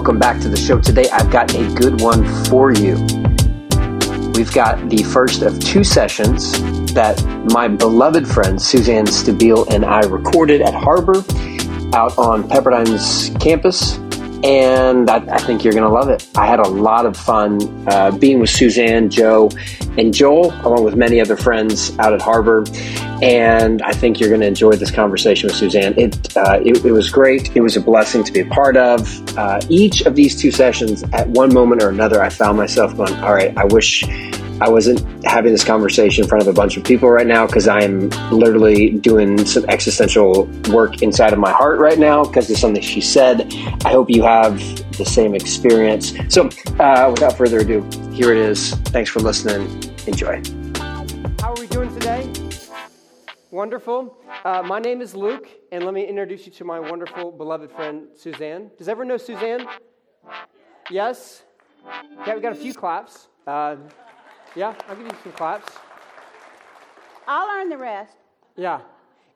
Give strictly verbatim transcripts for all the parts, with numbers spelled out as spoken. Welcome back to the show. Today I've got a good one for you. We've got the first of two sessions that my beloved friend Suzanne Stabile and I recorded at Harbor out on Pepperdine's campus, and I, I think you're going to love it. I had a lot of fun uh, being with Suzanne, Joe, and Joel, along with many other friends out at Harbor, and I think you're going to enjoy this conversation with Suzanne. It, uh, it, it was great. It was a blessing to be a part of. Uh, each of these two sessions, at one moment or another, I found myself going, all right, I wish I wasn't having this conversation in front of a bunch of people right now, because I'm literally doing some existential work inside of my heart right now because of something she said. I hope you have the same experience. So uh, without further ado, here it is. Thanks for listening. Enjoy. How are we doing today? Wonderful. Uh, my name is Luke, and let me introduce you to my wonderful, beloved friend, Suzanne. Does everyone know Suzanne? Yes? Okay, we got a few claps. Uh, Yeah, I'll give you some claps. I'll earn the rest. Yeah.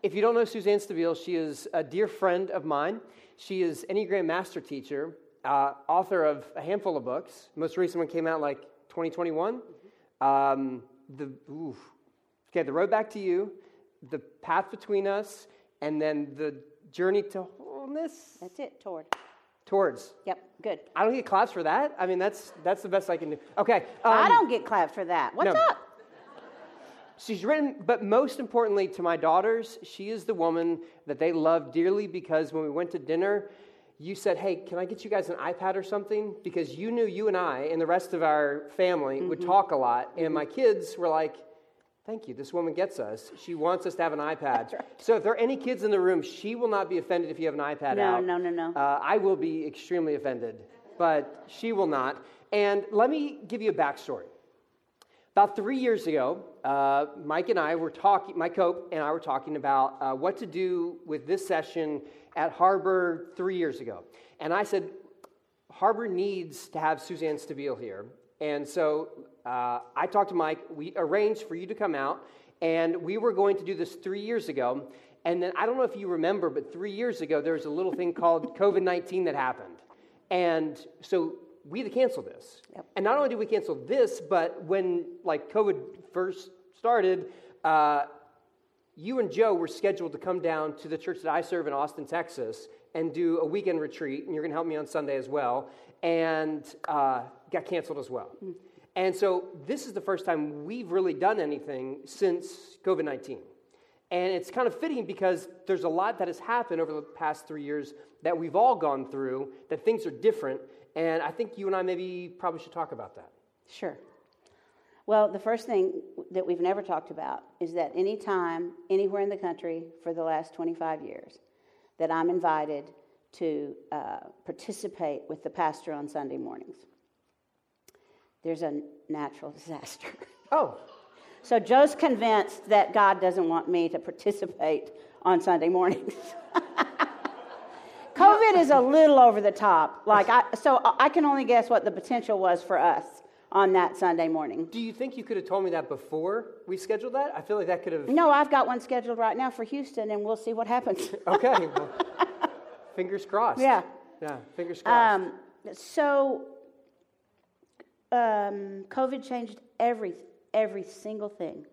If you don't know Suzanne Stabile, she is a dear friend of mine. She is Enneagram master teacher, uh, author of a handful of books. Most recent one came out like twenty twenty-one. Mm-hmm. Um, the oof. Okay, The Road Back to You, The Path Between Us, and then The Journey to Wholeness. That's it, toward. Towards. Yep, good. I don't get claps for that. I mean, that's that's the best I can do. Okay. Um, I don't get claps for that. What's no. up? She's written, but most importantly to my daughters, she is the woman that they love dearly, because when we went to dinner, you said, hey, can I get you guys an iPad or something? Because you knew you and I and the rest of our family mm-hmm. would talk a lot. And mm-hmm. my kids were like, thank you. This woman gets us. She wants us to have an iPad. That's right. So if there are any kids in the room, she will not be offended if you have an iPad no, out. No, no, no, no. Uh, I will be extremely offended, but she will not. And let me give you a backstory. About three years ago, uh, Mike and I were talking, Mike Cope and I were talking about uh, what to do with this session at Harbor three years ago. And I said, Harbor needs to have Suzanne Stabile here. And so uh, I talked to Mike. We arranged for you to come out, and we were going to do this three years ago. And then I don't know if you remember, but three years ago, there was a little thing called COVID nineteen that happened. And so we had to cancel this. Yep. And not only did we cancel this, but when like COVID first started, uh, you and Joe were scheduled to come down to the church that I serve in Austin, Texas, and do a weekend retreat, and you're going to help me on Sunday as well, and uh, got canceled as well. Mm-hmm. And so this is the first time we've really done anything since COVID nineteen. And it's kind of fitting because there's a lot that has happened over the past three years that we've all gone through, that things are different, and I think you and I maybe probably should talk about that. Sure. Well, the first thing that we've never talked about is that any time, anywhere in the country for the last twenty-five years, that I'm invited to uh, participate with the pastor on Sunday mornings, there's a natural disaster. Oh. So Joe's convinced that God doesn't want me to participate on Sunday mornings. COVID is a little over the top. Like I, So I can only guess what the potential was for us on that Sunday morning. Do you think you could have told me that before we scheduled that? I feel like that could have... No, I've got one scheduled right now for Houston, and we'll see what happens. Okay. Well, fingers crossed. Yeah. Yeah, fingers crossed. Um, so um, COVID changed every, every single thing.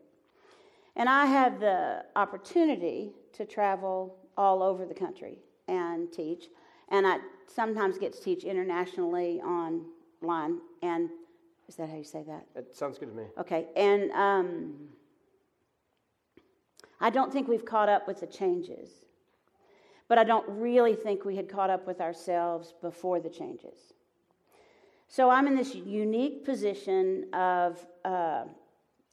And I had the opportunity to travel all over the country and teach. And I sometimes get to teach internationally online, and... Is that how you say that? It sounds good to me. Okay, and um, I don't think we've caught up with the changes, but I don't really think we had caught up with ourselves before the changes. So I'm in this unique position of uh,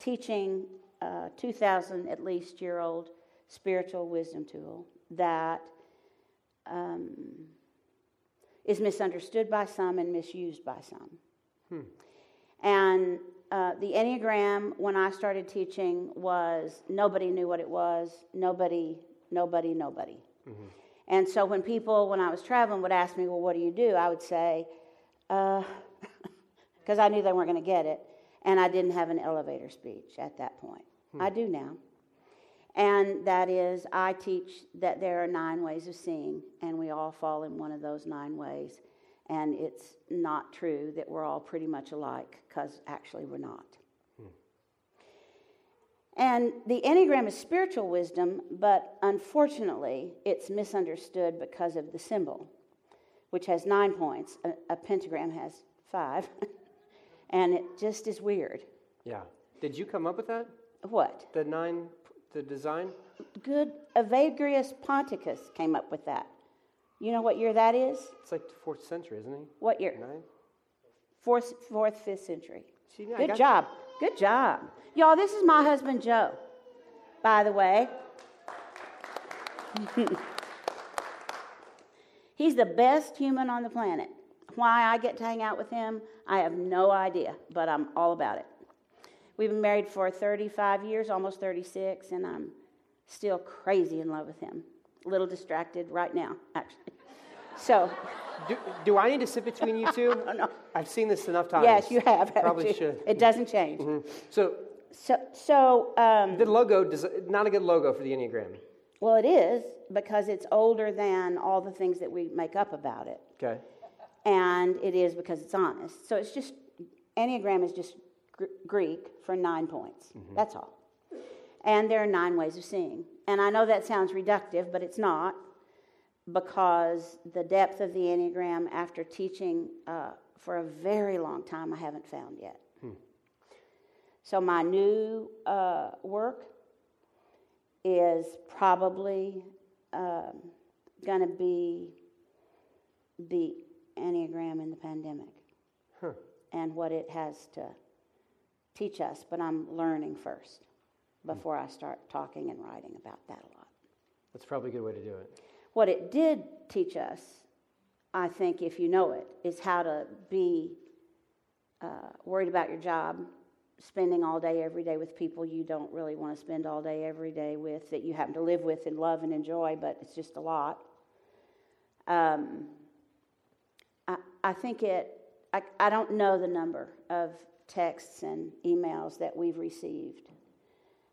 teaching a two thousand at least year old spiritual wisdom tool that um, is misunderstood by some and misused by some. Hmm. And uh, the Enneagram, when I started teaching, was nobody knew what it was. Nobody, nobody, nobody. Mm-hmm. And so when people, when I was traveling, would ask me, well, what do you do? I would say, because uh, I knew they weren't going to get it. And I didn't have an elevator speech at that point. Hmm. I do now. And that is, I teach that there are nine ways of seeing, and we all fall in one of those nine ways. And it's not true that we're all pretty much alike, because actually we're not. Hmm. And the Enneagram is spiritual wisdom, but unfortunately it's misunderstood because of the symbol, which has nine points. A, a pentagram has five. And it just is weird. Yeah. Did you come up with that? What? The nine, the design? Good. Evagrius Ponticus came up with that. You know what year that is? It's like the fourth century, isn't it? What year? Nine? Fourth, fourth, fifth century. See, no, Good job. You. Good job. Y'all, this is my husband, Joe, by the way. He's the best human on the planet. Why I get to hang out with him, I have no idea, but I'm all about it. We've been married for thirty-five years, almost thirty-six, and I'm still crazy in love with him. A little distracted right now, actually. So, do, do I need to sit between you two? Oh, no. I've seen this enough times. Yes, you have. Probably you? Should. It doesn't change. Mm-hmm. So, so, so um, the logo does not a good logo for the Enneagram. Well, it is, because it's older than all the things that we make up about it. Okay. And it is because it's honest. So it's just, Enneagram is just gr- Greek for nine points. Mm-hmm. That's all. And there are nine ways of seeing. And I know that sounds reductive, but it's not, because the depth of the Enneagram, after teaching uh, for a very long time, I haven't found yet. Hmm. So my new uh, work is probably um, going to be the Enneagram in the pandemic, huh. and what it has to teach us, but I'm learning first before I start talking and writing about that a lot. That's probably a good way to do it. What it did teach us, I think, if you know it, is how to be uh, worried about your job, spending all day, every day with people you don't really want to spend all day, every day with, that you happen to live with and love and enjoy, but it's just a lot. Um, I, I think it, I, I don't know the number of texts and emails that we've received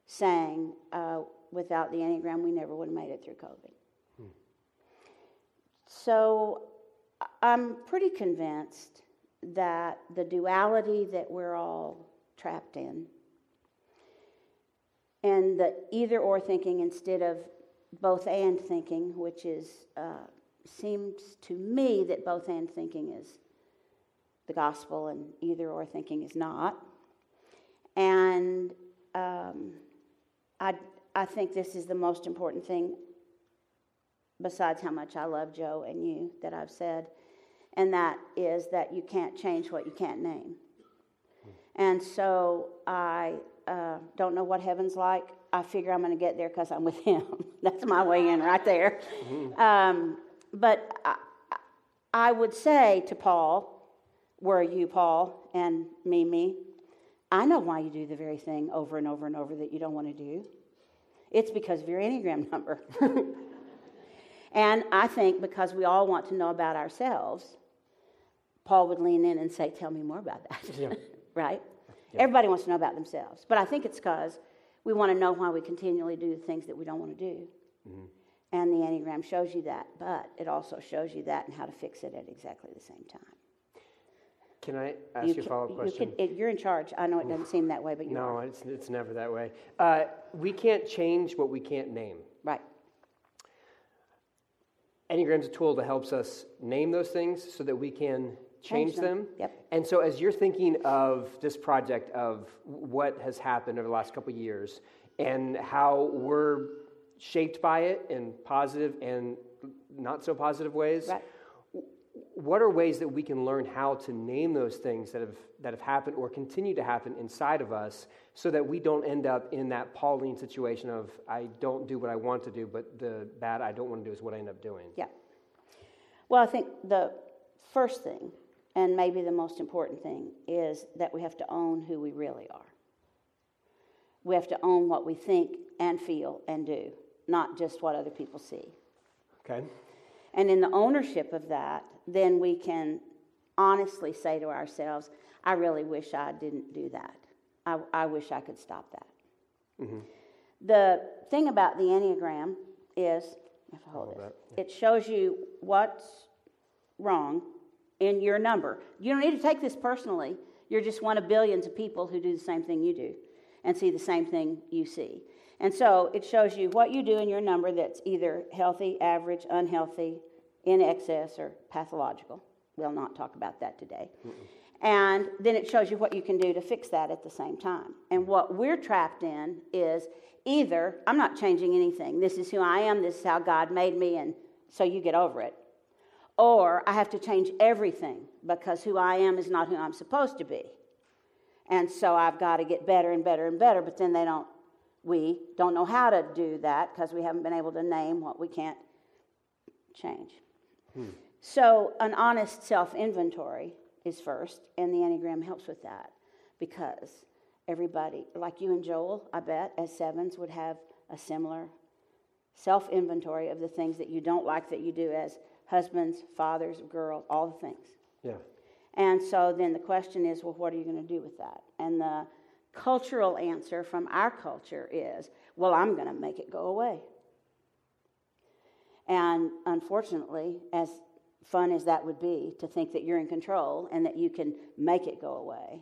saying, uh, without the Enneagram, we never would have made it through COVID. Hmm. So I'm pretty convinced that the duality that we're all trapped in, and the either-or thinking instead of both-and thinking, which is uh, seems to me that both-and thinking is the gospel and either-or thinking is not. And um, I, I think this is the most important thing, besides how much I love Joe and you, that I've said, and that is that you can't change what you can't name. And so I uh, don't know what heaven's like. I figure I'm going to get there because I'm with him. That's my way in right there. Mm-hmm. Um, but I, I would say to Paul, were you Paul and me, me, I know why you do the very thing over and over and over that you don't want to do. It's because of your Enneagram number. And I think because we all want to know about ourselves, Paul would lean in and say, tell me more about that. Yeah. Right? Yeah. Everybody wants to know about themselves. But I think it's because we want to know why we continually do the things that we don't want to do. Mm-hmm. And the Enneagram shows you that, but it also shows you that and how to fix it at exactly the same time. Can I ask you, you a follow-up you question? Could, you're in charge. I know it doesn't seem that way, but you no, are. No, it's, it's never that way. Uh, we can't change what we can't name. Right. Enneagram's a tool that helps us name those things so that we can change, change them. them. Yep. And so as you're thinking of this project of what has happened over the last couple of years and how we're shaped by it in positive and not so positive ways, right. What are ways that we can learn how to name those things that have that have happened or continue to happen inside of us so that we don't end up in that Pauline situation of I don't do what I want to do, but the bad I don't want to do is what I end up doing? Yeah. Well, I think the first thing, and maybe the most important thing, is that we have to own who we really are. We have to own what we think and feel and do, not just what other people see. Okay. And in the ownership of that, then we can honestly say to ourselves, I really wish I didn't do that. I, I wish I could stop that. Mm-hmm. The thing about the Enneagram is, if I hold it, yeah. It shows you what's wrong in your number. You don't need to take this personally. You're just one of billions of people who do the same thing you do and see the same thing you see. And so it shows you what you do in your number that's either healthy, average, unhealthy, in excess, or pathological. We'll not talk about that today. Mm-mm. And then it shows you what you can do to fix that at the same time. And what we're trapped in is either, I'm not changing anything. This is who I am. This is how God made me, and so you get over it. Or I have to change everything because who I am is not who I'm supposed to be. And so I've got to get better and better and better, but then they don't, we don't know how to do that because we haven't been able to name what we can't change. Hmm. So an honest self-inventory is first, and the Enneagram helps with that because everybody, like you and Joel, I bet, as sevens would have a similar self-inventory of the things that you don't like that you do as husbands, fathers, girls, all the things. Yeah. And so then the question is, well, what are you going to do with that? And the cultural answer from our culture is, well, I'm going to make it go away. And unfortunately, as fun as that would be to think that you're in control and that you can make it go away,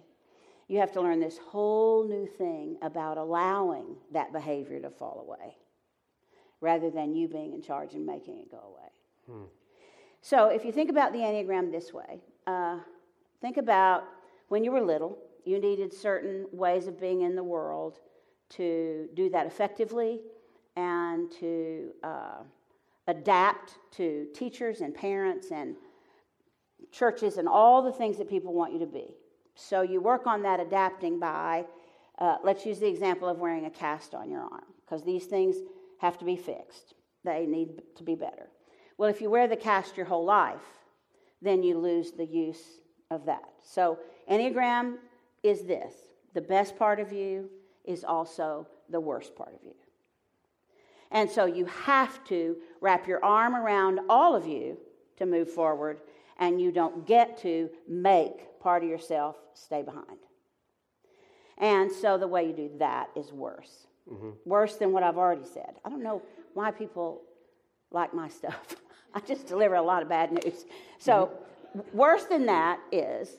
you have to learn this whole new thing about allowing that behavior to fall away rather than you being in charge and making it go away. Hmm. So if you think about the Enneagram this way, uh, think about when you were little, you needed certain ways of being in the world to do that effectively and to uh, adapt to teachers and parents and churches and all the things that people want you to be. So you work on that adapting by, uh, let's use the example of wearing a cast on your arm, because these things have to be fixed. They need to be better. Well, if you wear the cast your whole life, then you lose the use of that. So Enneagram is this. The best part of you is also the worst part of you. And so you have to wrap your arm around all of you to move forward, and you don't get to make part of yourself stay behind. And so the way you do that is worse. Mm-hmm. Worse than what I've already said. I don't know why people like my stuff. I just deliver a lot of bad news. So mm-hmm. worse than that is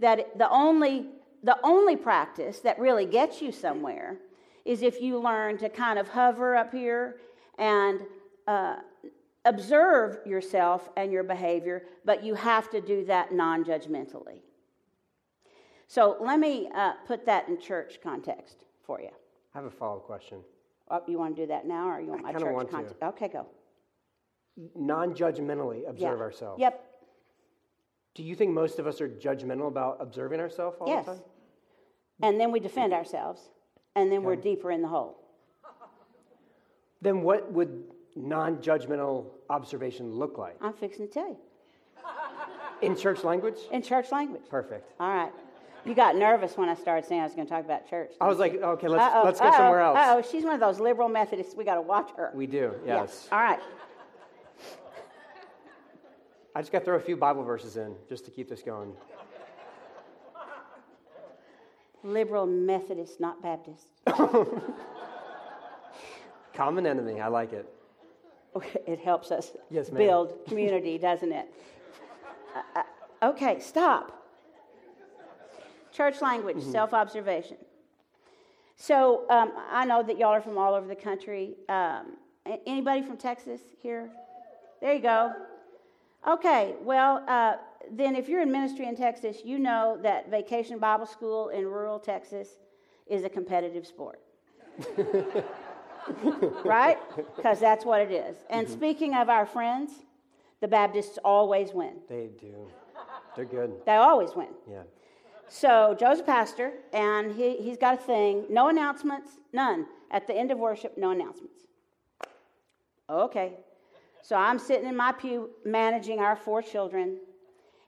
that the only the only practice that really gets you somewhere is if you learn to kind of hover up here and uh, observe yourself and your behavior, but you have to do that non-judgmentally. So let me uh, put that in church context for you. I have a follow-up question. Oh, you want to do that now, or you want I my church want context? To. Okay, go. Non-judgmentally observe yeah. ourselves. Yep. Do you think most of us are judgmental about observing ourselves all yes. the time? And then we defend ourselves, and then okay. we're deeper in the hole. Then what would non-judgmental observation look like? I'm fixing to tell you. In church language? In church language. Perfect. All right. You got nervous when I started saying I was going to talk about church. I was like, okay, let's uh-oh, let's go uh-oh, somewhere else. Oh, she's one of those liberal Methodists. We got to watch her. We do, yes. Yeah. All right. I just got to throw a few Bible verses in just to keep this going. Liberal Methodist, not Baptist. Common enemy. I like it. Okay, it helps us yes, build community, doesn't it? Uh, uh, okay, stop. Church language, mm-hmm. self-observation. So um, I know that y'all are from all over the country. Um, anybody from Texas here? There you go. Okay, well, uh, then if you're in ministry in Texas, you know that Vacation Bible School in rural Texas is a competitive sport. Right? Because that's what it is. And mm-hmm. speaking of our friends, the Baptists always win. They do. They're good. They always win. Yeah. So Joe's a pastor, and he, he's got a thing. No announcements, none. At the end of worship, no announcements. Okay. So I'm sitting in my pew managing our four children,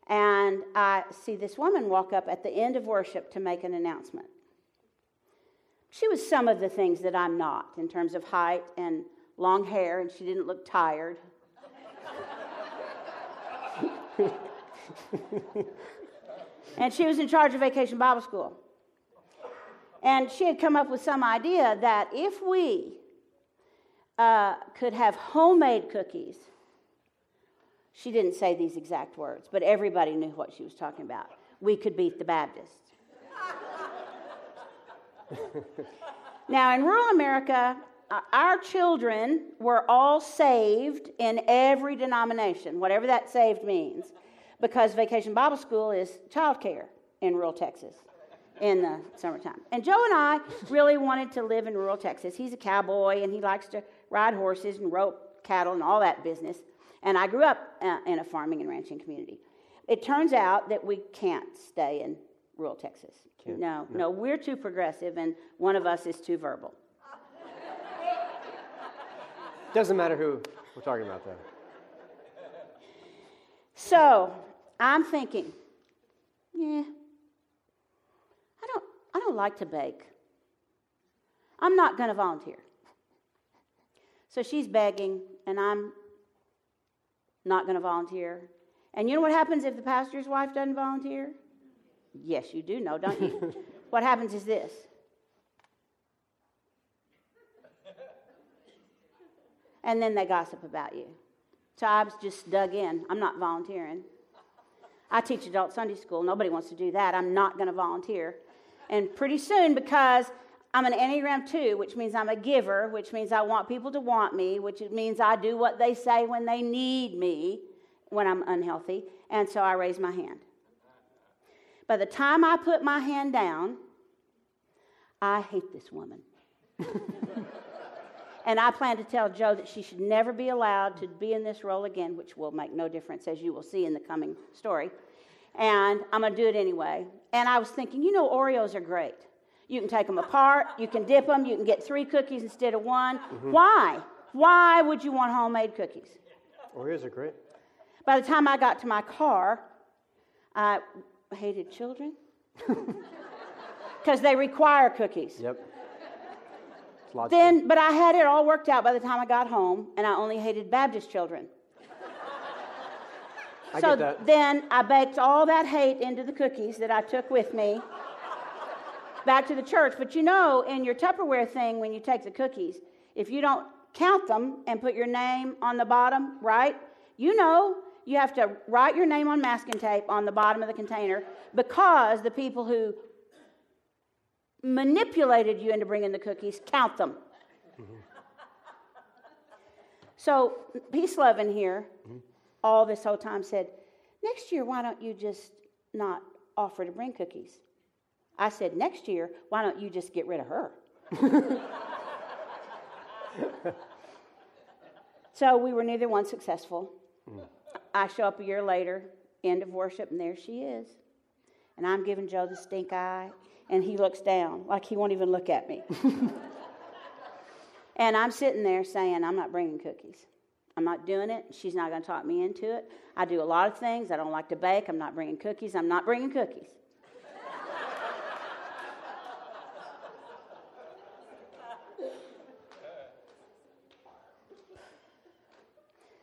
and I see this woman walk up at the end of worship to make an announcement. She was some of the things that I'm not in terms of height and long hair, and she didn't look tired. And she was in charge of Vacation Bible School. And she had come up with some idea that if we Uh, could have homemade cookies, She didn't say these exact words, but everybody knew what she was talking about. We could beat the Baptists. Now, in rural America, our children were all saved in every denomination, whatever that saved means, because Vacation Bible School is childcare in rural Texas in the summertime. And Joe and I really wanted to live in rural Texas. He's a cowboy, and he likes to ride horses and rope cattle and all that business. And I grew up uh, in a farming and ranching community. It turns out that we can't stay in rural Texas. Can't, no, no, no, we're too progressive, and one of us is too verbal. Doesn't matter who we're talking about, though. So I'm thinking, yeah, I don't, I don't like to bake. I'm not going to volunteer. So she's begging, and I'm not going to volunteer. And you know what happens if the pastor's wife doesn't volunteer? Yes, you do know, don't you? What happens is this. And then they gossip about you. So I was just dug in. I'm not volunteering. I teach adult Sunday school. Nobody wants to do that. I'm not going to volunteer. And pretty soon, because I'm an Enneagram two, which means I'm a giver, which means I want people to want me, which means I do what they say when they need me, when I'm unhealthy. And so I raise my hand. By the time I put my hand down, I hate this woman. And I plan to tell Joe that she should never be allowed to be in this role again, which will make no difference, as you will see in the coming story. And I'm going to do it anyway. And I was thinking, you know, Oreos are great. You can take them apart. You can dip them. You can get three cookies instead of one. Mm-hmm. Why? Why would you want homemade cookies? Oreos are great. By the time I got to my car, I hated children because they require cookies. Yep. Then, but I had it all worked out by the time I got home, and I only hated Baptist children. I so get that. Then I baked all that hate into the cookies that I took with me back to the church. But you know, in your Tupperware thing, when you take the cookies, if you don't count them and put your name on the bottom, right? You know, you have to write your name on masking tape on the bottom of the container, because the people who manipulated you into bringing the cookies, count them. Mm-hmm. So, peace loving here, mm-hmm. all this whole time said, next year, why don't you just not offer to bring cookies? I said, next year, why don't you just get rid of her? So, we were neither one successful. Mm. I show up a year later, end of worship, and there she is. And I'm giving Joe the stink eye. And he looks down, like he won't even look at me. And I'm sitting there saying, I'm not bringing cookies. I'm not doing it. She's not going to talk me into it. I do a lot of things. I don't like to bake. I'm not bringing cookies. I'm not bringing cookies.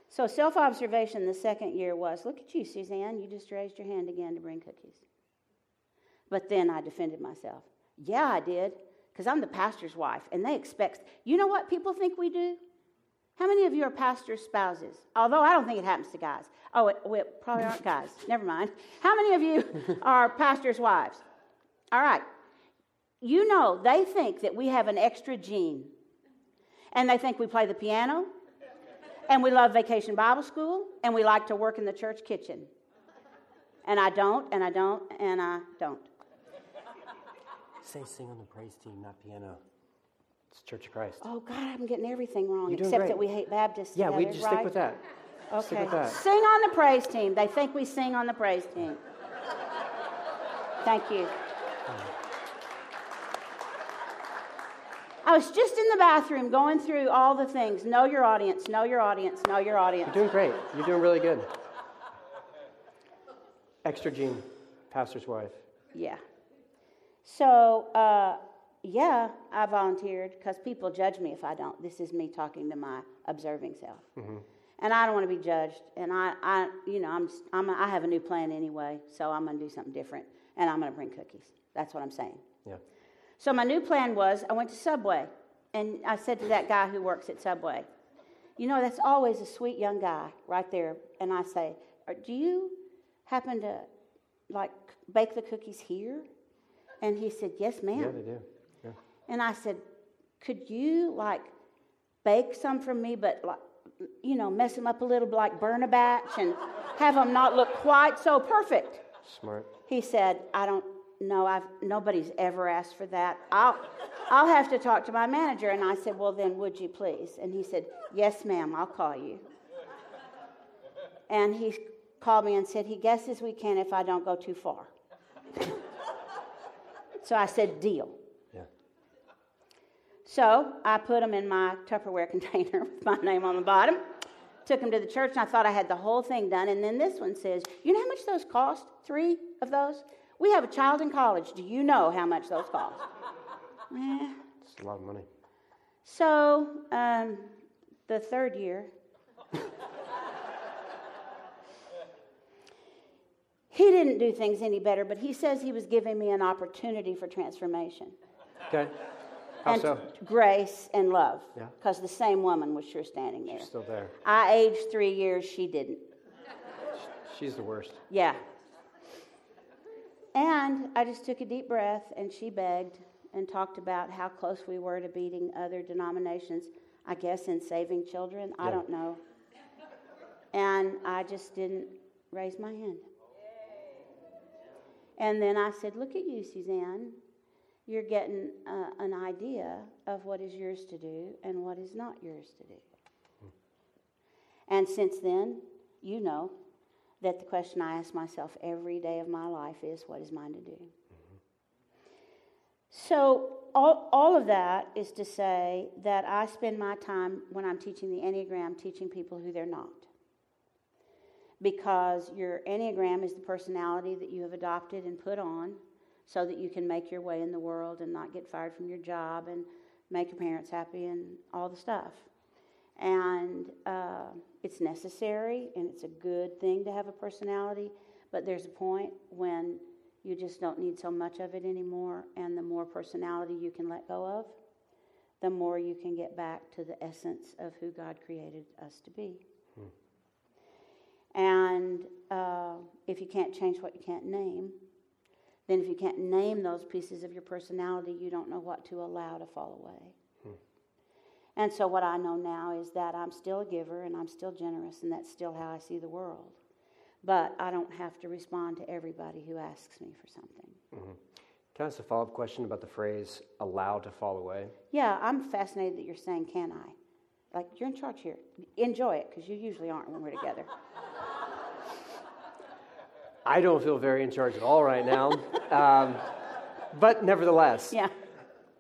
So self-observation the second year was, look at you, Suzanne. You just raised your hand again to bring cookies. But then I defended myself. Yeah, I did, because I'm the pastor's wife, and they expect... You know what people think we do? How many of you are pastor's spouses? Although I don't think it happens to guys. Oh, it, we probably aren't guys. Never mind. How many of you are pastor's wives? All right. You know, they think that we have an extra gene, and they think we play the piano, and we love Vacation Bible School, and we like to work in the church kitchen. And I don't, and I don't, and I don't. Say sing on the praise team, not piano. It's Church of Christ. Oh, God, I'm getting everything wrong, except great. that we hate Baptists. Yeah, we just right? stick with that. Okay. Stick with that. Sing on the praise team. They think we sing on the praise team. Thank you. Oh. I was just in the bathroom going through all the things. Know your audience, know your audience, know your audience. You're doing great. You're doing really good. Extra gene, pastor's wife. Yeah. So, uh, yeah, I volunteered because people judge me if I don't. This is me talking to my observing self, mm-hmm. and I don't want to be judged. And I, I, you know, I'm, I'm, I have a new plan anyway, so I'm going to do something different, and I'm going to bring cookies. That's what I'm saying. Yeah. So my new plan was, I went to Subway, and I said to that guy who works at Subway, You know, that's always a sweet young guy right there. And I say, do you happen to, like, bake the cookies here? And he said, yes, ma'am. Yeah, they do. Yeah. And I said, could you, like, bake some for me, but, like, you know, mess them up a little, like, burn a batch and have them not look quite so perfect? Smart. He said, I don't know. I've nobody's ever asked for that. I'll, I'll have to talk to my manager. And I said, well, then would you please? And he said, yes, ma'am, I'll call you. And he called me and said, he guesses we can if I don't go too far. So I said, deal. Yeah. So I put them in my Tupperware container with my name on the bottom, took them to the church, and I thought I had the whole thing done. And then this one says, you know how much those cost? Three of those? We have a child in college. Do you know how much those cost? Yeah. It's a lot of money. So um, the third year, he didn't do things any better, but he says he was giving me an opportunity for transformation. Okay. How and so? Grace and love. Yeah. Because the same woman was sure standing there. She's still there. I aged three years. She didn't. She's the worst. Yeah. And I just took a deep breath, and she begged and talked about how close we were to beating other denominations, I guess, in saving children. Yeah. I don't know. And I just didn't raise my hand. And then I said, look at you, Suzanne. You're getting uh, an idea of what is yours to do and what is not yours to do. Hmm. And since then, you know that the question I ask myself every day of my life is, what is mine to do? Mm-hmm. So all, all of that is to say that I spend my time, when I'm teaching the Enneagram, teaching people who they're not. Because your Enneagram is the personality that you have adopted and put on so that you can make your way in the world and not get fired from your job and make your parents happy and all the stuff. And uh, it's necessary, and it's a good thing to have a personality, but there's a point when you just don't need so much of it anymore, and the more personality you can let go of, the more you can get back to the essence of who God created us to be. Hmm. And uh, if you can't change what you can't name, then if you can't name those pieces of your personality, you don't know what to allow to fall away. Hmm. And so what I know now is that I'm still a giver and I'm still generous, and that's still how I see the world. But I don't have to respond to everybody who asks me for something. Mm-hmm. Can I ask a follow-up question about the phrase, allow to fall away? Yeah, I'm fascinated that you're saying, can I? Like, you're in charge here. Enjoy it, because you usually aren't when we're together. I don't feel very in charge at all right now. Um, but nevertheless, yeah.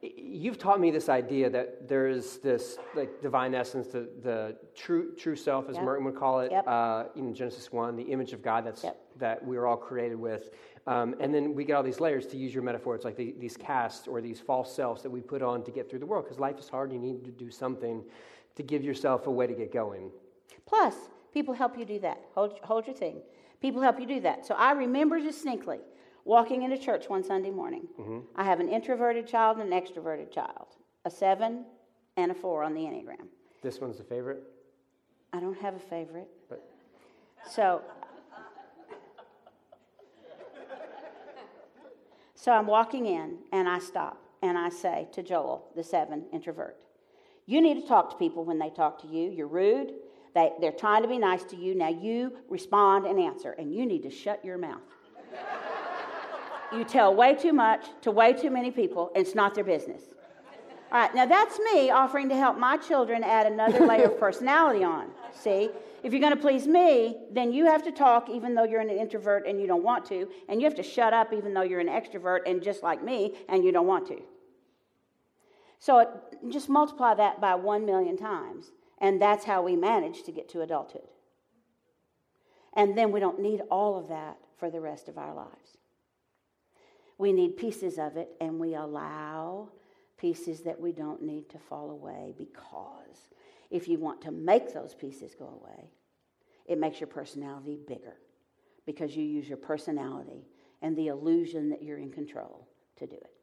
You've taught me this idea that there is this like divine essence, the, the true true self, as yep. Merton would call it, yep. uh, in Genesis one, the image of God that's yep. that we are all created with. Um, and then we get all these layers, to use your metaphor. It's like the, these casts or these false selves that we put on to get through the world, because life is hard and you need to do something to give yourself a way to get going. Plus, people help you do that. Hold, hold your thing. People help you do that. So I remember distinctly walking into church one Sunday morning. Mm-hmm. I have an introverted child and an extroverted child, a seven and a four on the Enneagram. This one's the favorite? I don't have a favorite. But. So, so I'm walking in, and I stop, and I say to Joel, the seven introvert, you need to talk to people when they talk to you. You're rude. They, they're trying to be nice to you. Now you respond and answer, and you need to shut your mouth. You tell way too much to way too many people, and it's not their business. All right, now that's me offering to help my children add another layer of personality on, see? If you're going to please me, then you have to talk even though you're an introvert and you don't want to, and you have to shut up even though you're an extrovert and just like me, and you don't want to. So it, just multiply that by one million times, and that's how we manage to get to adulthood. And then we don't need all of that for the rest of our lives. We need pieces of it, and we allow pieces that we don't need to fall away, because if you want to make those pieces go away, it makes your personality bigger, because you use your personality and the illusion that you're in control to do it.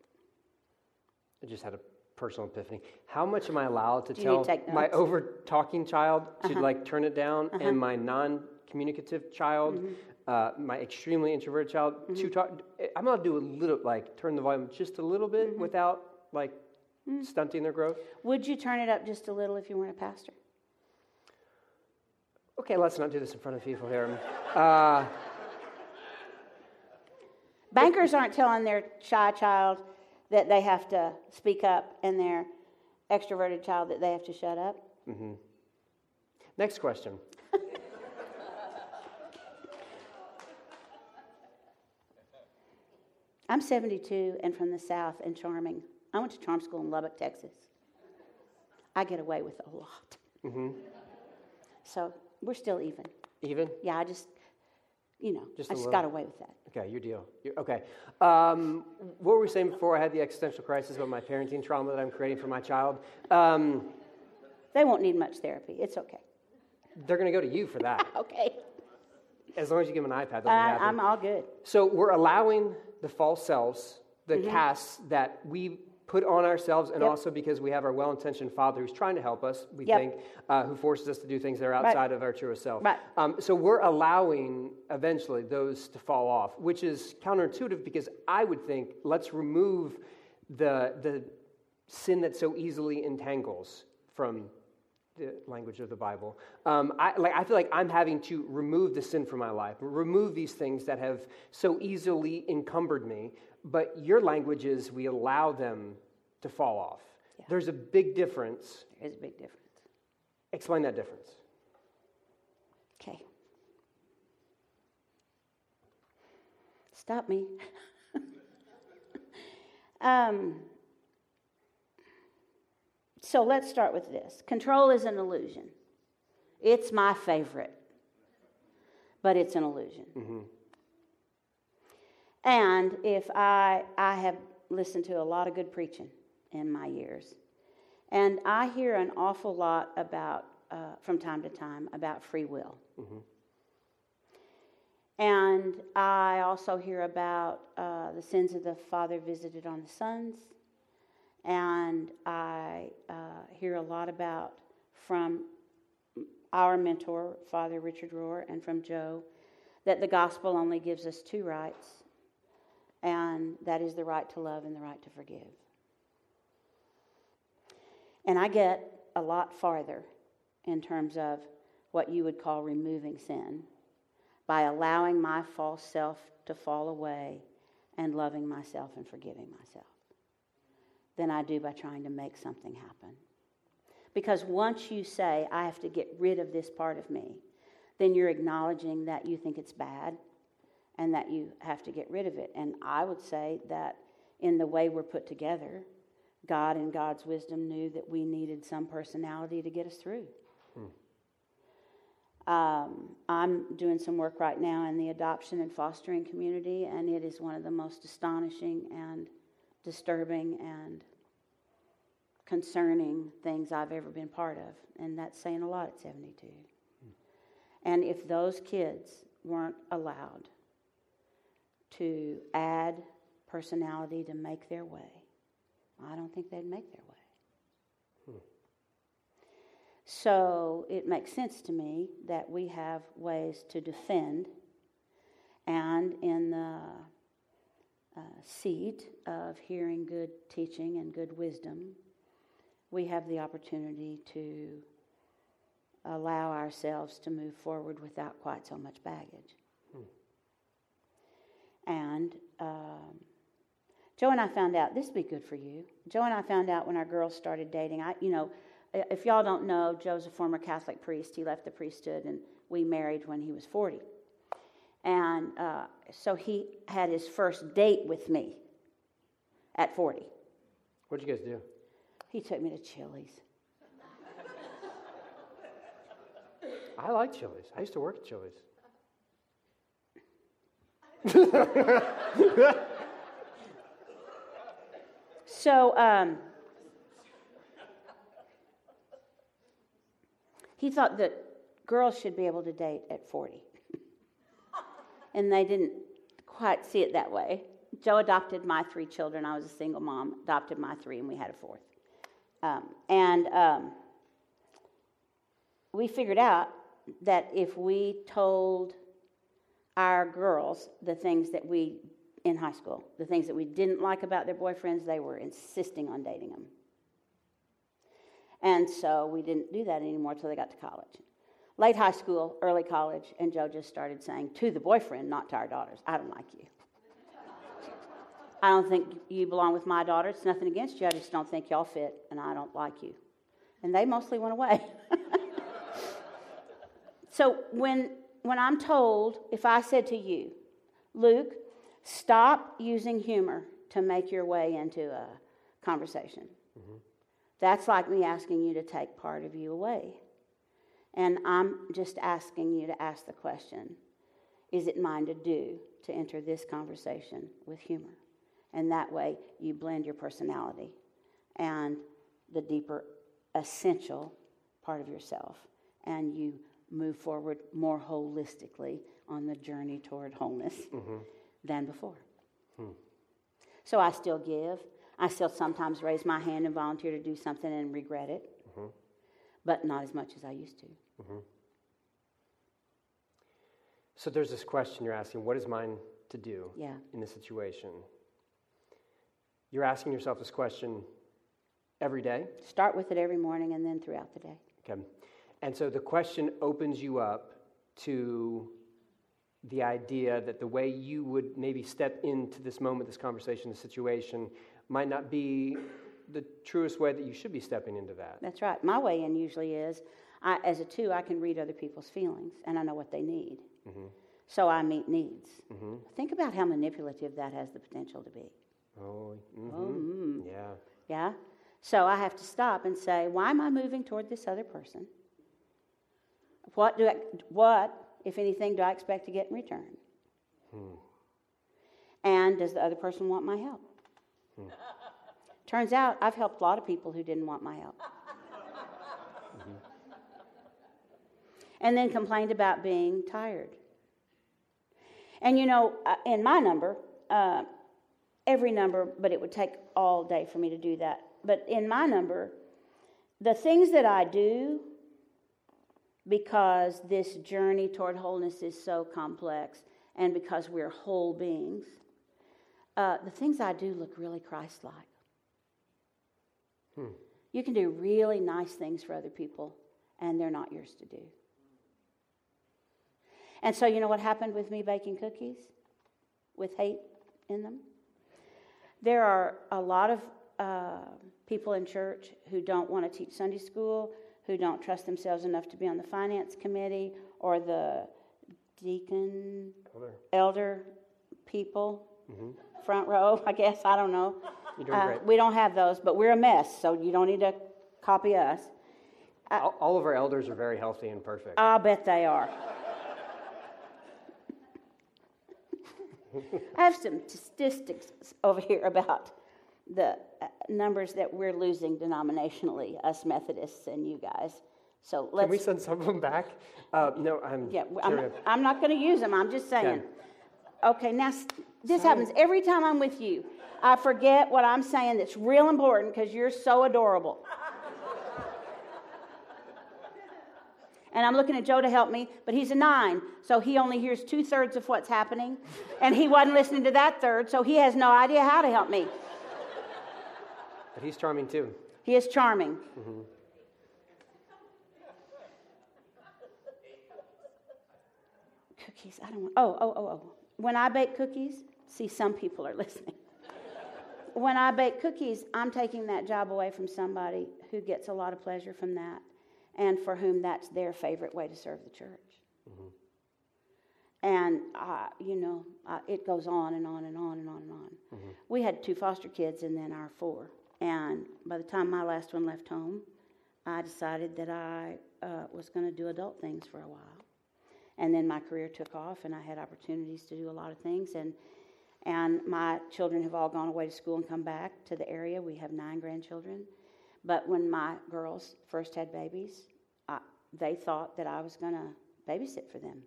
I just had a personal epiphany. How much am I allowed to do tell my over-talking child uh-huh. to like turn it down uh-huh. and my non-communicative child, mm-hmm. uh, my extremely introverted child, mm-hmm. to talk? I'm allowed to do a little, like turn the volume just a little bit mm-hmm. without like mm-hmm. stunting their growth. Would you turn it up just a little if you weren't a pastor? Okay, let's not do this in front of people here. Uh, Bankers aren't telling their shy child that they have to speak up and their extroverted child that they have to shut up. Mm-hmm. Next question. I'm seventy-two and from the South and charming. I went to charm school in Lubbock, Texas. I get away with a lot. Mm-hmm. So we're still even. Even? Yeah, I just... You know, just I just got away with that. Okay, your deal. You're, okay. Um, what were we saying before I had the existential crisis about my parenting trauma that I'm creating for my child? Um, they won't need much therapy. It's okay. They're going to go to you for that. Okay. As long as you give them an iPad, they'll be happy. I'm all good. So we're allowing the false selves, the mm-hmm. casts that we put on ourselves, and yep. also because we have our well-intentioned father who's trying to help us, we yep. think, uh, who forces us to do things that are outside right. of our truest self. Right. Um, so we're allowing, eventually, those to fall off, which is counterintuitive because I would think, let's remove the the sin that so easily entangles from the language of the Bible. Um, I, like, I feel like I'm having to remove the sin from my life, remove these things that have so easily encumbered me. But your language is we allow them to fall off. Yeah. There's a big difference. There is a big difference. Explain that difference. Okay. Stop me. um, so let's start with this. Control is an illusion. It's my favorite, but it's an illusion. Mm-hmm. And if I, I have listened to a lot of good preaching in my years, and I hear an awful lot about, uh, from time to time, about free will. Mm-hmm. And I also hear about uh, the sins of the father visited on the sons, and I uh, hear a lot about from our mentor, Father Richard Rohr, and from Joe, that the gospel only gives us two rights. And that is the right to love and the right to forgive. And I get a lot farther in terms of what you would call removing sin by allowing my false self to fall away and loving myself and forgiving myself than I do by trying to make something happen. Because once you say, I have to get rid of this part of me, then you're acknowledging that you think it's bad and that you have to get rid of it. And I would say that in the way we're put together, God in God's wisdom knew that we needed some personality to get us through. Hmm. Um, I'm doing some work right now in the adoption and fostering community, and it is one of the most astonishing and disturbing and concerning things I've ever been part of. And that's saying a lot at seventy-two. Hmm. And if those kids weren't allowed to add personality to make their way, I don't think they'd make their way. Hmm. So it makes sense to me that we have ways to defend, and in the uh, seat of hearing good teaching and good wisdom, we have the opportunity to allow ourselves to move forward without quite so much baggage. And um, Joe and I found out, this would be good for you. Joe and I found out when our girls started dating. I, you know, if y'all don't know, Joe's a former Catholic priest. He left the priesthood, and we married when he was forty. And uh, so he had his first date with me at forty. What'd you guys do? He took me to Chili's. I like Chili's. I used to work at Chili's. So um, he thought that girls should be able to date at forty, and they didn't quite see it that way. Joe adopted my three children. I was a single mom, adopted my three, and we had a fourth. Um, and um, we figured out that if we told our girls the things that we, in high school, the things that we didn't like about their boyfriends, they were insisting on dating them. And so we didn't do that anymore until they got to college. Late high school, early college, and Joe just started saying to the boyfriend, not to our daughters, I don't like you. I don't think you belong with my daughter. It's nothing against you. I just don't think y'all fit, and I don't like you. And they mostly went away. So when when I'm told, if I said to you, Luke, stop using humor to make your way into a conversation. Mm-hmm. That's like me asking you to take part of you away. And I'm just asking you to ask the question, is it mine to do to enter this conversation with humor? And that way you blend your personality and the deeper essential part of yourself. And you move forward more holistically on the journey toward wholeness mm-hmm. than before. Hmm. So I still give. I still sometimes raise my hand and volunteer to do something and regret it. Mm-hmm. But not as much as I used to. Mm-hmm. So there's this question you're asking, what is mine to do yeah. in this situation? You're asking yourself this question every day? Start with it every morning and then throughout the day. Okay. And so the question opens you up to the idea that the way you would maybe step into this moment, this conversation, this situation, might not be the truest way that you should be stepping into that. That's right. My way in usually is, I, as a two, I can read other people's feelings, and I know what they need. Mm-hmm. So I meet needs. Mm-hmm. Think about how manipulative that has the potential to be. Oh, mm-hmm. oh mm. yeah. Yeah? So I have to stop and say, why am I moving toward this other person? What, do I, what if anything, do I expect to get in return? Hmm. And does the other person want my help? Hmm. Turns out I've helped a lot of people who didn't want my help. Mm-hmm. And then complained about being tired. And you know, in my number, uh, every number, but it would take all day for me to do that. But in my number, the things that I do, because this journey toward wholeness is so complex and because we're whole beings, uh, the things I do look really Christ-like. Hmm. You can do really nice things for other people, and they're not yours to do. And so you know what happened with me baking cookies with hate in them? There are a lot of uh, people in church who don't want to teach Sunday school, who don't trust themselves enough to be on the finance committee or the deacon, elder, elder people, mm-hmm. front row, I guess, I don't know. Uh, we don't have those, but we're a mess, so you don't need to copy us. Uh, all, all of our elders are very healthy and perfect. I'll bet they are. I have some statistics over here about the uh, numbers that we're losing denominationally, us Methodists and you guys. So let's. Can we send some of them back? Uh, no, I'm. Yeah, I'm, I'm not going to use them. I'm just saying. Yeah. Okay, now this Sorry. happens every time I'm with you. I forget what I'm saying that's real important because you're so adorable. And I'm looking at Joe to help me, but he's a nine, so he only hears two-thirds of what's happening, and he wasn't listening to that third, so he has no idea how to help me. But he's charming, too. He is charming. Mm-hmm. Cookies, I don't want... Oh, oh, oh, oh. When I bake cookies, see, some people are listening. When I bake cookies, I'm taking that job away from somebody who gets a lot of pleasure from that and for whom that's their favorite way to serve the church. Mm-hmm. And, uh, you know, uh, it goes on and on and on and on and on. Mm-hmm. We had two foster kids and then our four. And by the time my last one left home, I decided that I uh, was going to do adult things for a while. And then my career took off and I had opportunities to do a lot of things. And And my children have all gone away to school and come back to the area. We have nine grandchildren. But when my girls first had babies, I, they thought that I was going to babysit for them.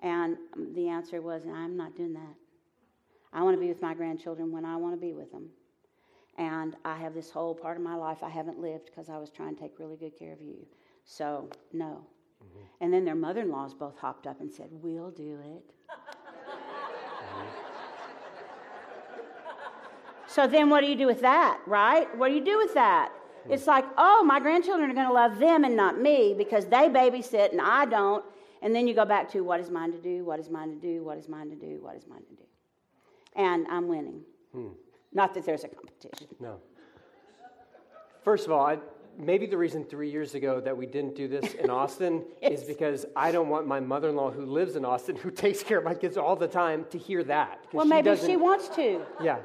And the answer was, I'm not doing that. I want to be with my grandchildren when I want to be with them. And I have this whole part of my life I haven't lived because I was trying to take really good care of you. So, no. Mm-hmm. And then their mother-in-laws both hopped up and said, we'll do it. So then what do you do with that, right? What do you do with that? It's like, oh, my grandchildren are going to love them and not me because they babysit and I don't. And then you go back to what is mine to do, what is mine to do, what is mine to do, what is mine to do. And I'm winning. Hmm. Not that there's a competition. No. First of all, I, maybe the reason three years ago that we didn't do this in Austin yes. is because I don't want my mother-in-law who lives in Austin, who takes care of my kids all the time, to hear that. Well, she maybe she wants to. Yeah.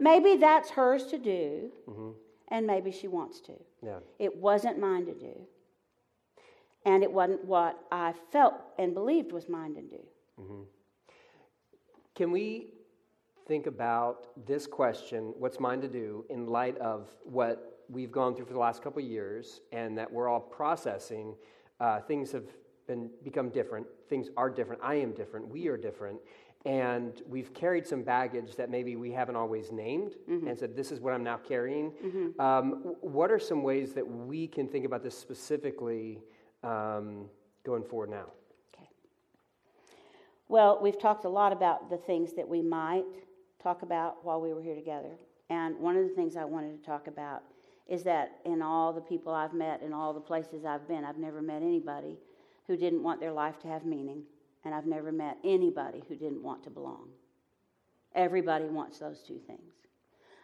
Maybe that's hers to do, mm-hmm. and maybe she wants to. Yeah. It wasn't mine to do, and it wasn't what I felt and believed was mine to do. Mm-hmm. Can we think about this question, what's mine to do, in light of what we've gone through for the last couple of years and that we're all processing? Uh, things have been become different. Things are different. I am different. We are different. And we've carried some baggage that maybe we haven't always named mm-hmm. and said, this is what I'm now carrying. Mm-hmm. Um, what are some ways that we can think about this specifically um, going forward now? Okay. Well, we've talked a lot about the things that we might talk about while we were here together. And one of the things I wanted to talk about is that in all the people I've met, in all the places I've been, I've never met anybody who didn't want their life to have meaning. And I've never met anybody who didn't want to belong. Everybody wants those two things.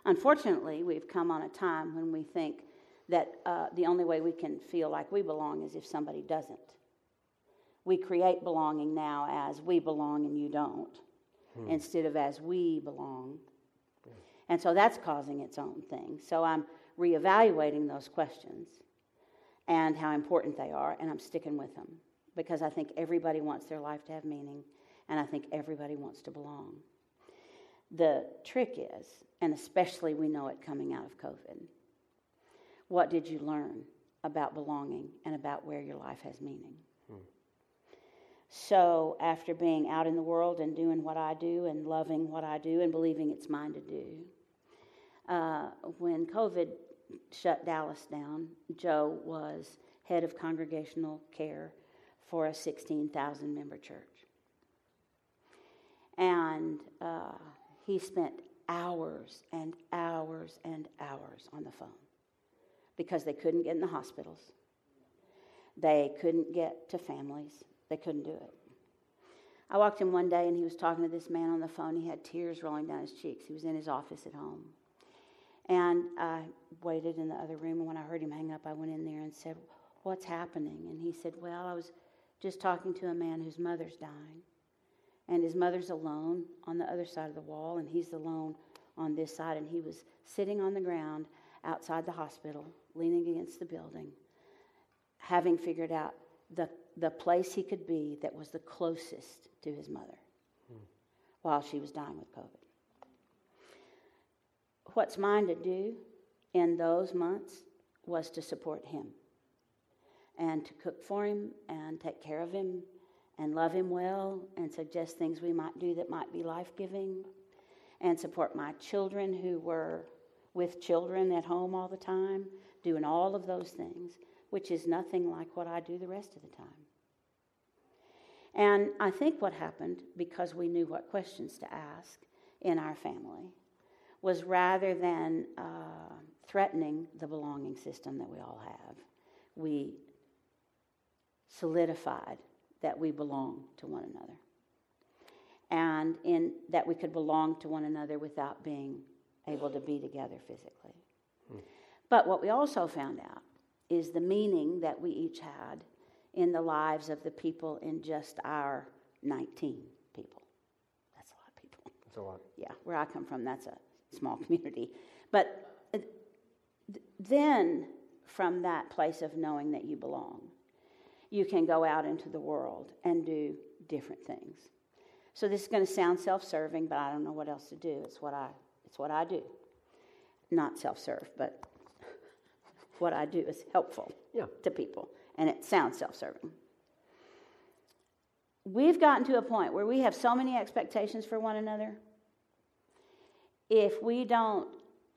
Unfortunately, we've come on a time when we think that uh, the only way we can feel like we belong is if somebody doesn't. We create belonging now as we belong and you don't, hmm. instead of as we belong. Yeah. And so that's causing its own thing. So I'm reevaluating those questions and how important they are, and I'm sticking with them. Because I think everybody wants their life to have meaning, and I think everybody wants to belong. The trick is, and especially we know it coming out of COVID, what did you learn about belonging and about where your life has meaning? Hmm. So after being out in the world and doing what I do and loving what I do and believing it's mine to do, uh, when COVID shut Dallas down, Joe was head of congregational care for a sixteen thousand member church. And uh, he spent hours and hours and hours on the phone because they couldn't get in the hospitals. They couldn't get to families. They couldn't do it. I walked in one day and he was talking to this man on the phone. He had tears rolling down his cheeks. He was in his office at home. And I waited in the other room, and when I heard him hang up, I went in there and said, "What's happening?" And he said, "Well, I was just talking to a man whose mother's dying, and his mother's alone on the other side of the wall, and he's alone on this side, and he was sitting on the ground outside the hospital, leaning against the building, having figured out the, the place he could be that was the closest to his mother hmm. while she was dying with COVID." What's mine to do in those months was to support him, and to cook for him, and take care of him, and love him well, and suggest things we might do that might be life-giving, and support my children who were with children at home all the time, doing all of those things, which is nothing like what I do the rest of the time. And I think what happened, because we knew what questions to ask in our family, was rather than uh, threatening the belonging system that we all have, we solidified that we belong to one another, and in that we could belong to one another without being able to be together physically. Hmm. But what we also found out is the meaning that we each had in the lives of the people in just our nineteen people. That's a lot of people. That's a lot. Yeah, where I come from, that's a small community. But then from that place of knowing that you belong, you can go out into the world and do different things. So this is going to sound self-serving, but I don't know what else to do. It's what I it's what I do. Not self-serve, but what I do is helpful yeah. to people, and it sounds self-serving. We've gotten to a point where we have so many expectations for one another. If we don't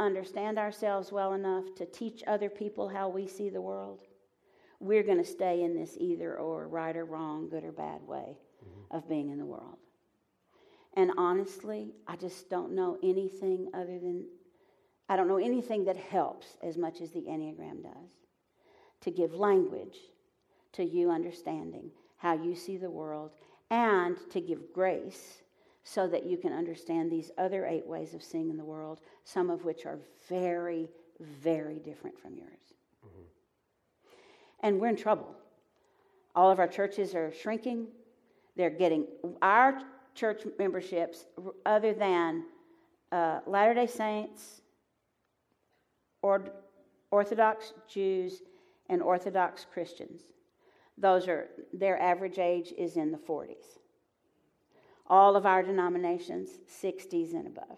understand ourselves well enough to teach other people how we see the world, we're going to stay in this either or, right or wrong, good or bad way mm-hmm. of being in the world. And honestly, I just don't know anything other than, I don't know anything that helps as much as the Enneagram does to give language to you understanding how you see the world and to give grace so that you can understand these other eight ways of seeing the world, some of which are very, very different from yours. Mm-hmm. And we're in trouble. All of our churches are shrinking. They're getting, our church memberships, other than uh, Latter-day Saints, or Orthodox Jews, and Orthodox Christians, those are, their average age is in the forties. All of our denominations, sixties and above.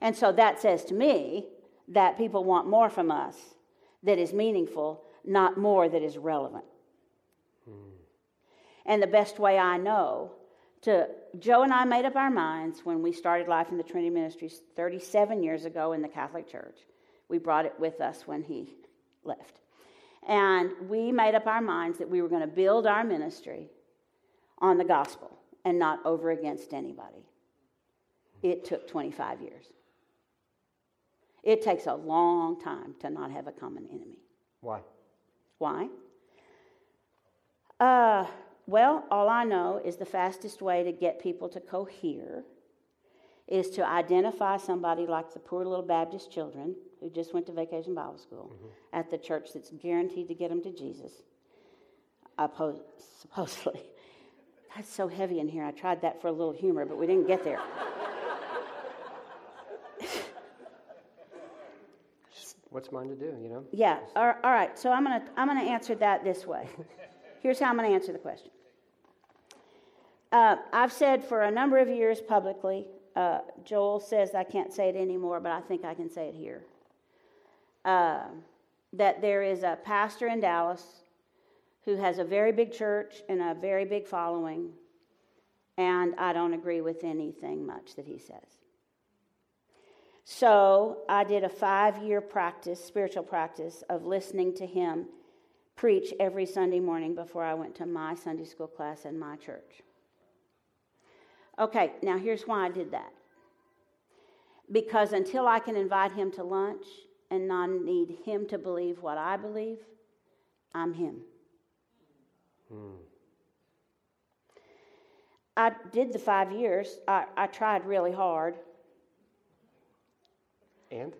And so that says to me that people want more from us that is meaningful, not more that is relevant. Hmm. And the best way I know to, Joe and I made up our minds when we started Life in the Trinity Ministries thirty-seven years ago in the Catholic Church. We brought it with us when he left. And we made up our minds that we were going to build our ministry on the gospel and not over against anybody. It took twenty-five years. It takes a long time to not have a common enemy. Why? Why? Uh, well, all I know is the fastest way to get people to cohere is to identify somebody like the poor little Baptist children who just went to Vacation Bible School mm-hmm. at the church that's guaranteed to get them to Jesus, suppos- supposedly. That's so heavy in here. I tried that for a little humor, but we didn't get there. What's mine to do, you know? Yeah. All right. So I'm gonna I'm gonna answer that this way. Here's how I'm gonna answer the question. Uh, I've said for a number of years publicly. Uh, Joel says I can't say it anymore, but I think I can say it here. Uh, that there is a pastor in Dallas who has a very big church and a very big following, and I don't agree with anything much that he says. So I did a five-year practice, spiritual practice, of listening to him preach every Sunday morning before I went to my Sunday school class and my church. Okay, now here's why I did that. Because until I can invite him to lunch and not need him to believe what I believe, I'm him. I did the five years. I, I tried really hard. And?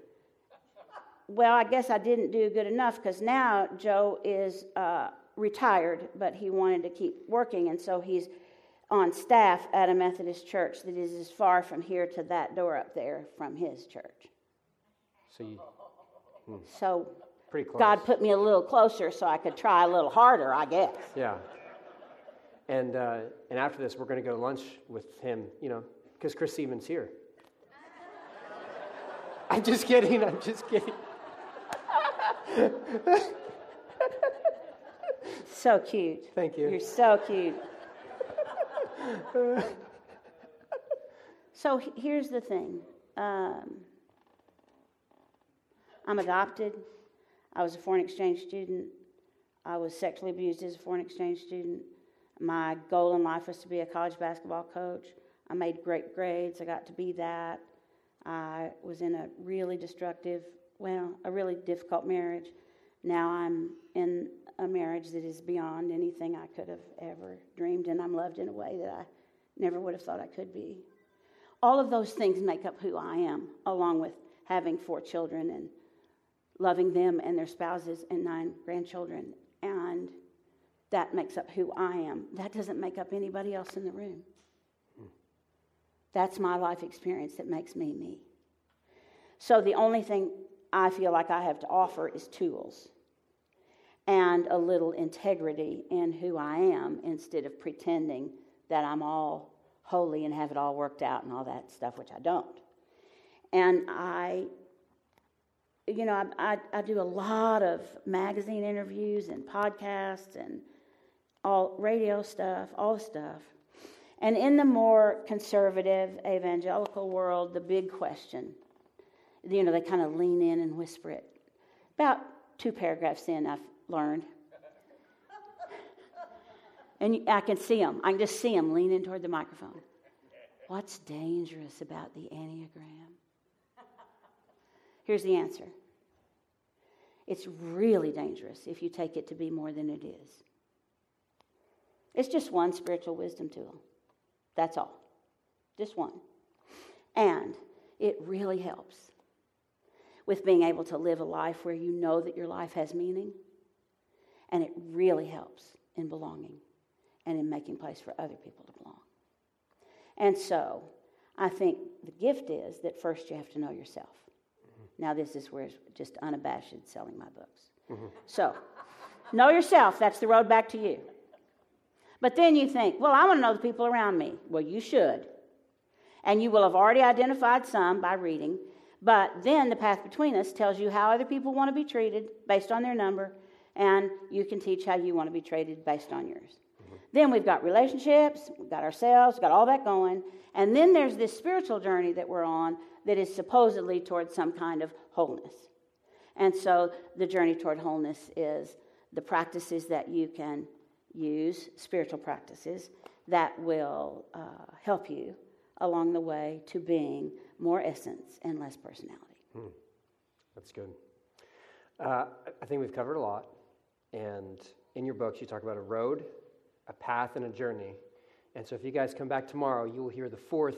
Well, I guess I didn't do good enough because now Joe is uh, retired, but he wanted to keep working, and so he's on staff at a Methodist church that is as far from here to that door up there from his church. So you... Hmm. So... God put me a little closer so I could try a little harder, I guess. Yeah. And uh, and after this, we're going to go to lunch with him, you know, because Chris Stevens here. I'm just kidding. I'm just kidding. So cute. Thank you. You're so cute. So here's the thing. Um, I'm adopted. I was a foreign exchange student. I was sexually abused as a foreign exchange student. My goal in life was to be a college basketball coach. I made great grades. I got to be that. I was in a really destructive, well, a really difficult marriage. Now I'm in a marriage that is beyond anything I could have ever dreamed, and I'm loved in a way that I never would have thought I could be. All of those things make up who I am, along with having four children and loving them and their spouses and nine grandchildren, and that makes up who I am. That doesn't make up anybody else in the room. Mm. That's my life experience that makes me me. So the only thing I feel like I have to offer is tools and a little integrity in who I am instead of pretending that I'm all holy and have it all worked out and all that stuff, which I don't. And I... You know, I, I I do a lot of magazine interviews and podcasts and all radio stuff, all the stuff. And in the more conservative evangelical world, the big question you know, they kind of lean in and whisper it. About two paragraphs in, I've learned. And I can see them. I can just see them leaning toward the microphone. What's dangerous about the Enneagram? Here's the answer. It's really dangerous if you take it to be more than it is. It's just one spiritual wisdom tool. That's all. Just one. And it really helps with being able to live a life where you know that your life has meaning. And it really helps in belonging and in making place for other people to belong. And so I think the gift is that first you have to know yourself. Mm-hmm. Now this is where it's just unabashed selling my books. Mm-hmm. So know yourself. That's the road back to you. But then you think, well, I want to know the people around me. Well, you should. And you will have already identified some by reading. But then the path between us tells you how other people want to be treated based on their number. And you can teach how you want to be treated based on yours. Mm-hmm. Then we've got relationships, we've got ourselves, we've got all that going. And then there's this spiritual journey that we're on that is supposedly towards some kind of wholeness. And so the journey toward wholeness is the practices that you can use, spiritual practices, that will uh, help you along the way to being more essence and less personality. Hmm. That's good. Uh, I think we've covered a lot. And in your books, you talk about a road, a path, and a journey. And so if you guys come back tomorrow, you will hear the fourth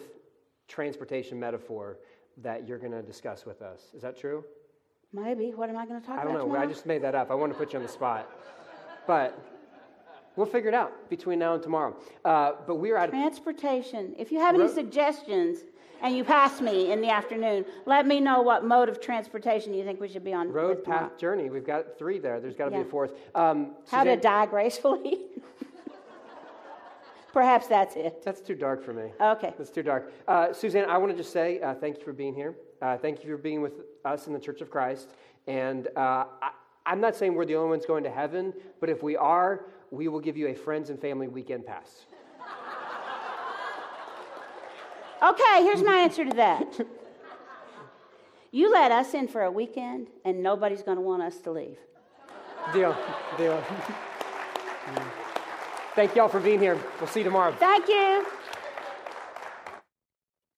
transportation metaphor that you're going to discuss with us. Is that true? Maybe. What am I going to talk about tomorrow? I don't know. I just made that up. I wanted to put you on the spot. But we'll figure it out between now and tomorrow. Uh, but we're out of... Transportation. If you have any suggestions... and you pass me in the afternoon, let me know what mode of transportation you think we should be on. Road, path, journey. We've got three there. There's got to yeah. be a fourth. Um, How Suzanne... to die gracefully? Perhaps that's it. That's too dark for me. Okay. That's too dark. Uh, Suzanne, I want to just say uh, thank you for being here. Uh, thank you for being with us in the Church of Christ. And uh, I, I'm not saying we're the only ones going to heaven, but if we are, we will give you a friends and family weekend pass. Okay, here's my answer to that. You let us in for a weekend, and nobody's going to want us to leave. Deal. Deal. Thank y'all for being here. We'll see you tomorrow. Thank you.